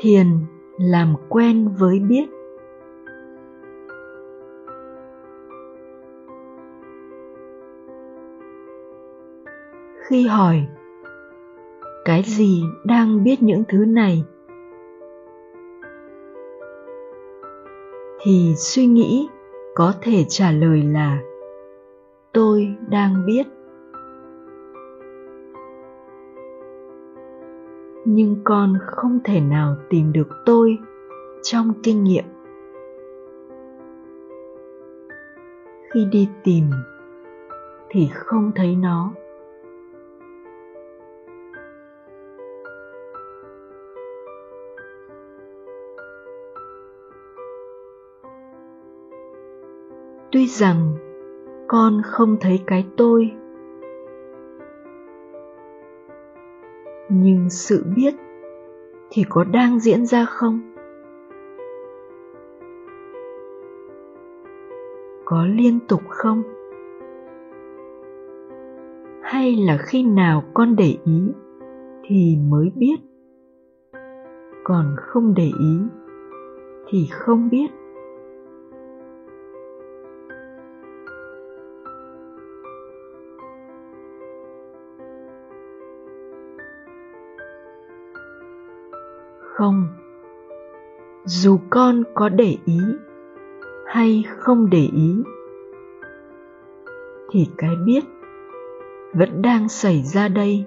Thiền làm quen với biết. Khi hỏi cái gì đang biết những thứ này, thì suy nghĩ có thể trả lời là tôi đang biết. Nhưng con không thể nào tìm được tôi trong kinh nghiệm. Khi đi tìm thì không thấy nó. Tuy rằng con không thấy cái tôi, nhưng sự biết thì có đang diễn ra không? Có liên tục không? Hay là khi nào con để ý thì mới biết, còn không để ý thì không biết? Không, dù con có để ý hay không để ý, thì cái biết vẫn đang xảy ra đây.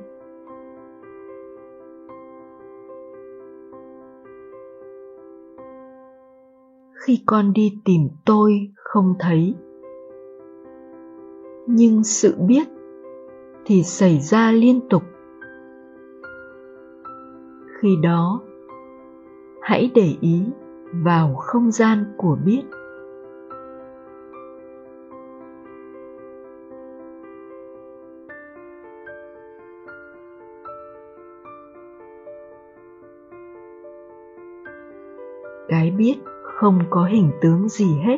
Khi con đi tìm tôi không thấy, nhưng sự biết thì xảy ra liên tục. Khi đó, hãy để ý vào không gian của biết. Cái biết không có hình tướng gì hết.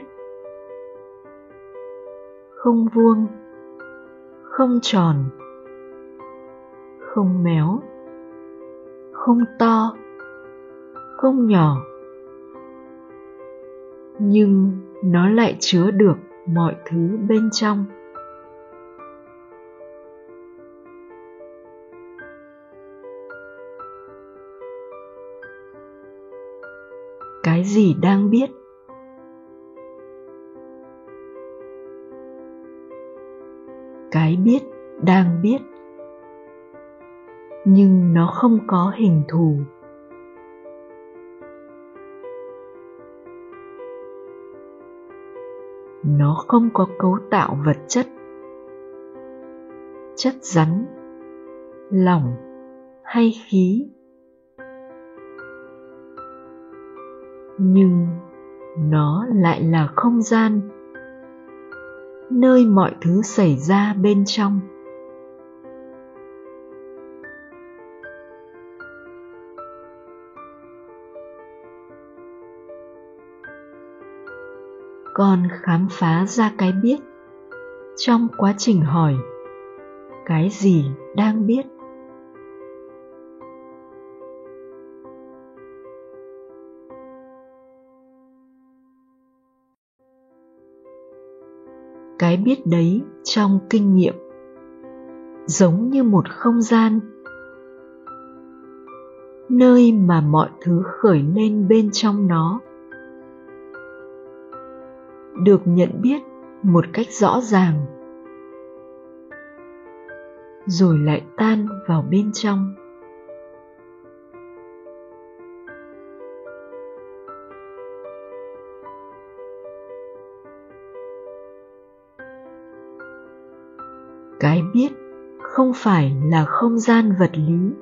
Không vuông, không tròn, không méo, không to, không nhỏ, nhưng nó lại chứa được mọi thứ bên trong. Cái gì đang biết? Cái biết đang biết, nhưng nó không có hình thù. Nó không có cấu tạo vật chất, chất rắn, lỏng hay khí. Nhưng nó lại là không gian, nơi mọi thứ xảy ra bên trong. Con khám phá ra cái biết trong quá trình hỏi cái gì đang biết. Cái biết đấy trong kinh nghiệm giống như một không gian, nơi mà mọi thứ khởi lên bên trong nó được nhận biết một cách rõ ràng, rồi lại tan vào bên trong. Cái biết không phải là không gian vật lý.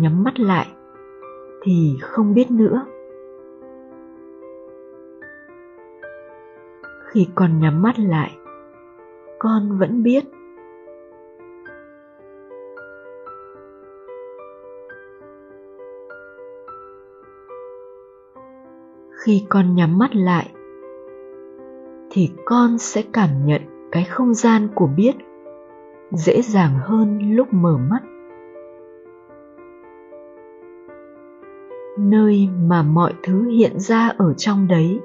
Nhắm mắt lại thì không biết nữa. Khi con nhắm mắt lại, con vẫn biết. Khi con nhắm mắt lại, thì con sẽ cảm nhận cái không gian của biết dễ dàng hơn lúc mở mắt. nơi mà mọi thứ hiện ra ở trong đấy.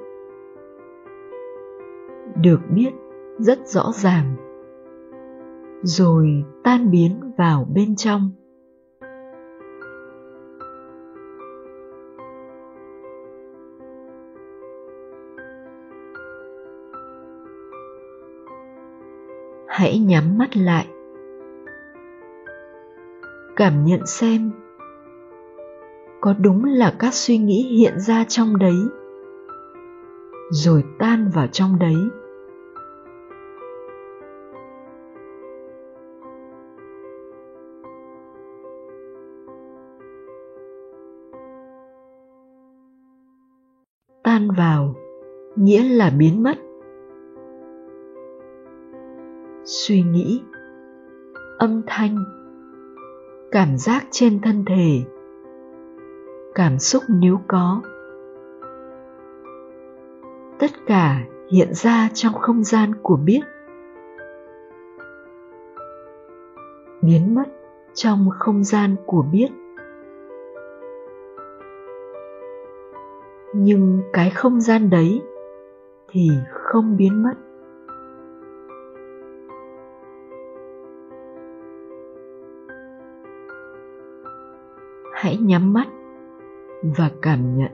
Được biết rất rõ ràng, rồi tan biến vào bên trong. Hãy nhắm mắt lại, cảm nhận xem có đúng là các suy nghĩ hiện ra trong đấy, rồi tan vào trong đấy. Tan vào nghĩa là biến mất. Suy nghĩ, âm thanh, cảm giác trên thân thể, cảm xúc nếu có, tất cả hiện ra trong không gian của biết, biến mất trong không gian của biết. Nhưng cái không gian đấy thì không biến mất. Hãy nhắm mắt và cảm nhận.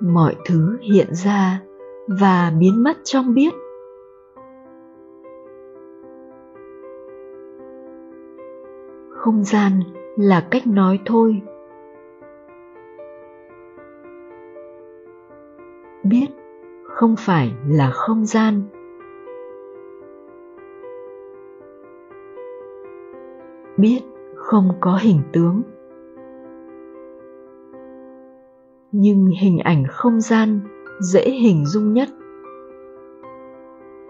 Mọi thứ hiện ra và biến mất trong biết. Không gian là cách nói thôi. Biết không phải là không gian. Biết không có hình tướng. Nhưng hình ảnh không gian dễ hình dung nhất.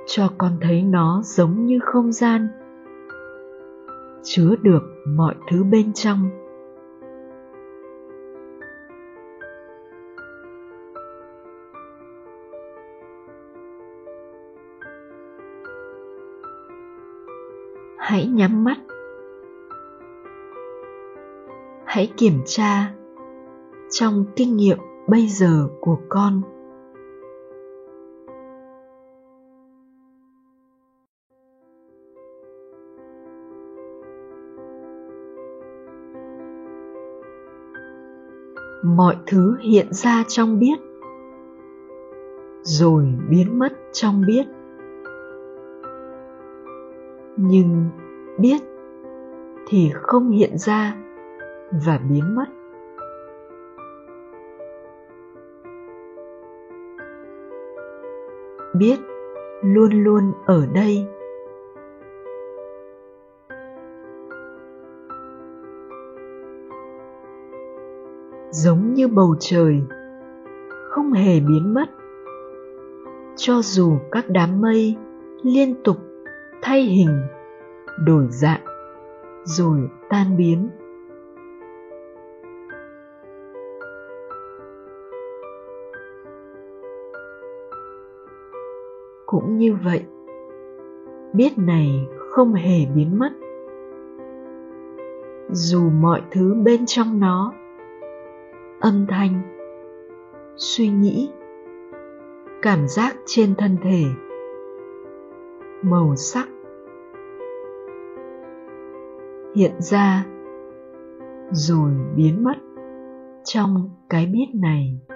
Cho con thấy nó giống như không gian, chứa được mọi thứ bên trong. Hãy nhắm mắt. Hãy kiểm tra trong kinh nghiệm bây giờ của con. Mọi thứ hiện ra trong biết, rồi biến mất trong biết. Nhưng biết thì không hiện ra và biến mất. Biết luôn luôn ở đây. Giống như bầu trời, không hề biến mất, cho dù các đám mây liên tục thay hình, đổi dạng, rồi tan biến. Cũng như vậy, biết này không hề biến mất, dù mọi thứ bên trong nó, âm thanh, suy nghĩ, cảm giác trên thân thể, màu sắc, hiện ra rồi biến mất trong cái biết này.